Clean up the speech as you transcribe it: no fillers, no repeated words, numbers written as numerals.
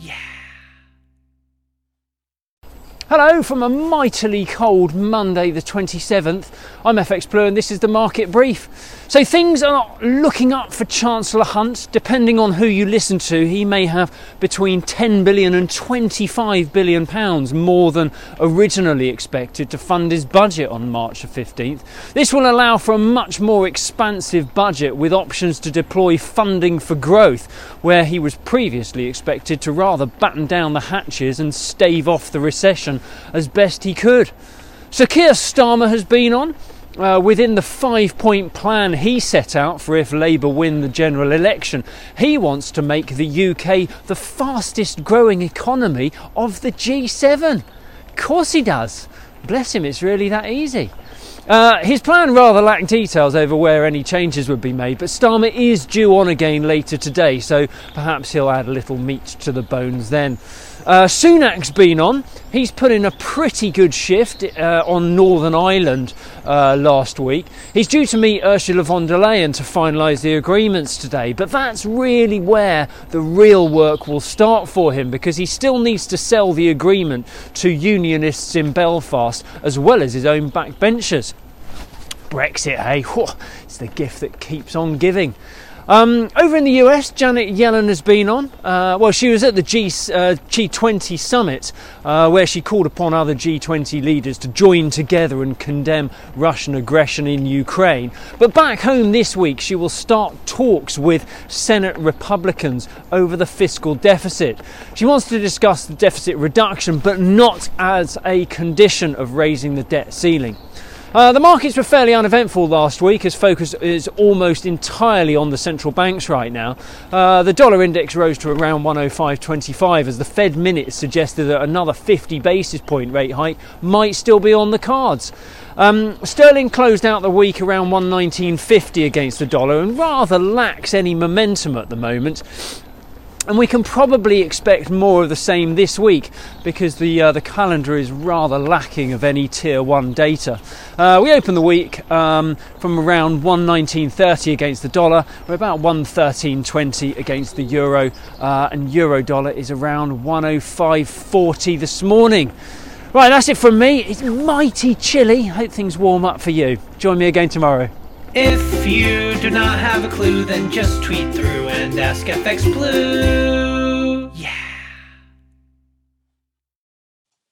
Yeah. Hello from a mightily cold Monday the 27th. I'm FX Blue and this is the Market Brief. So things are looking up for Chancellor Hunt. Depending on who you listen to, he may have between £10 billion and £25 billion more than originally expected to fund his budget on March the 15th. This will allow for a much more expansive budget with options to deploy funding for growth, where he was previously expected to rather batten down the hatches and stave off the recession as best he could. Sir Keir Starmer has been on. Within the 5-point plan he set out for if Labour win the general election, he wants to make the UK the fastest growing economy of the G7. Of course he does. Bless him, it's really that easy. His plan rather lacked details over where any changes would be made, but Starmer is due on again later today, so perhaps he'll add a little meat to the bones then. Sunak's been on. He's put in a pretty good shift on Northern Ireland last week. He's due to meet Ursula von der Leyen to finalise the agreements today, but that's really where the real work will start for him, because he still needs to sell the agreement to unionists in Belfast as well as his own backbenchers. Brexit, hey? Whoa, it's the gift that keeps on giving. Over in the US, Janet Yellen has been on. She was at the G20 summit where she called upon other G20 leaders to join together and condemn Russian aggression in Ukraine. But back home this week, she will start talks with Senate Republicans over the fiscal deficit. She wants to discuss the deficit reduction, but not as a condition of raising the debt ceiling. The markets were fairly uneventful last week, as focus is almost entirely on the central banks right now. The dollar index rose to around 105.25 as the Fed minutes suggested that another 50 basis point rate hike might still be on the cards. Sterling closed out the week around 119.50 against the dollar and rather lacks any momentum at the moment. And we can probably expect more of the same this week, because the calendar is rather lacking of any Tier 1 data. We open the week from around 119.30 against the dollar. We're about 113.20 against the euro, and euro dollar is around 105.40 this morning. Right, that's it from me. It's mighty chilly. Hope things warm up for you. Join me again tomorrow. If you do not have a clue, then just tweet through and ask FX Blue.